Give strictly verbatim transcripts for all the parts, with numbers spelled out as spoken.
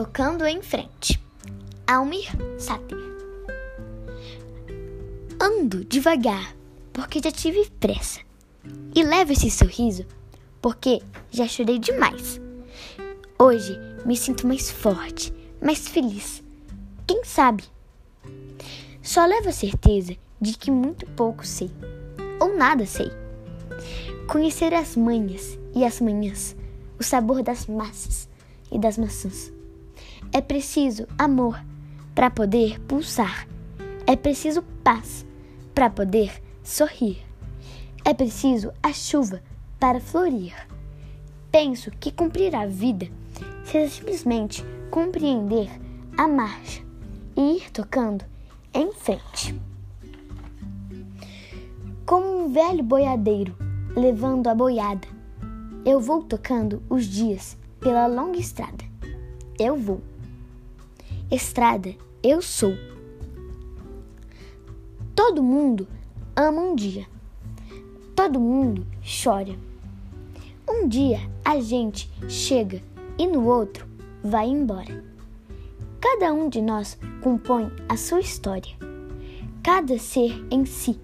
tocando em frente. Almir Sater. Ando devagar, porque já tive pressa. E levo esse sorriso, porque já chorei demais. Hoje me sinto mais forte, mais feliz. Quem sabe? Só levo a certeza de que muito pouco sei, ou nada sei. Conhecer as manhas e as manhãs, o sabor das massas e das maçãs. É preciso amor para poder pulsar. É preciso paz para poder sorrir. É preciso a chuva para florir. Penso que cumprir a vida seja simplesmente compreender a marcha e ir tocando em frente. Como um velho boiadeiro levando a boiada, eu vou tocando os dias pela longa estrada. Eu vou. Estrada eu sou. Todo mundo ama um dia. Todo mundo chora. Um dia a gente chega e no outro vai embora. Cada um de nós compõe a sua história. Cada ser em si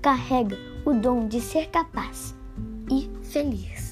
carrega o dom de ser capaz e feliz.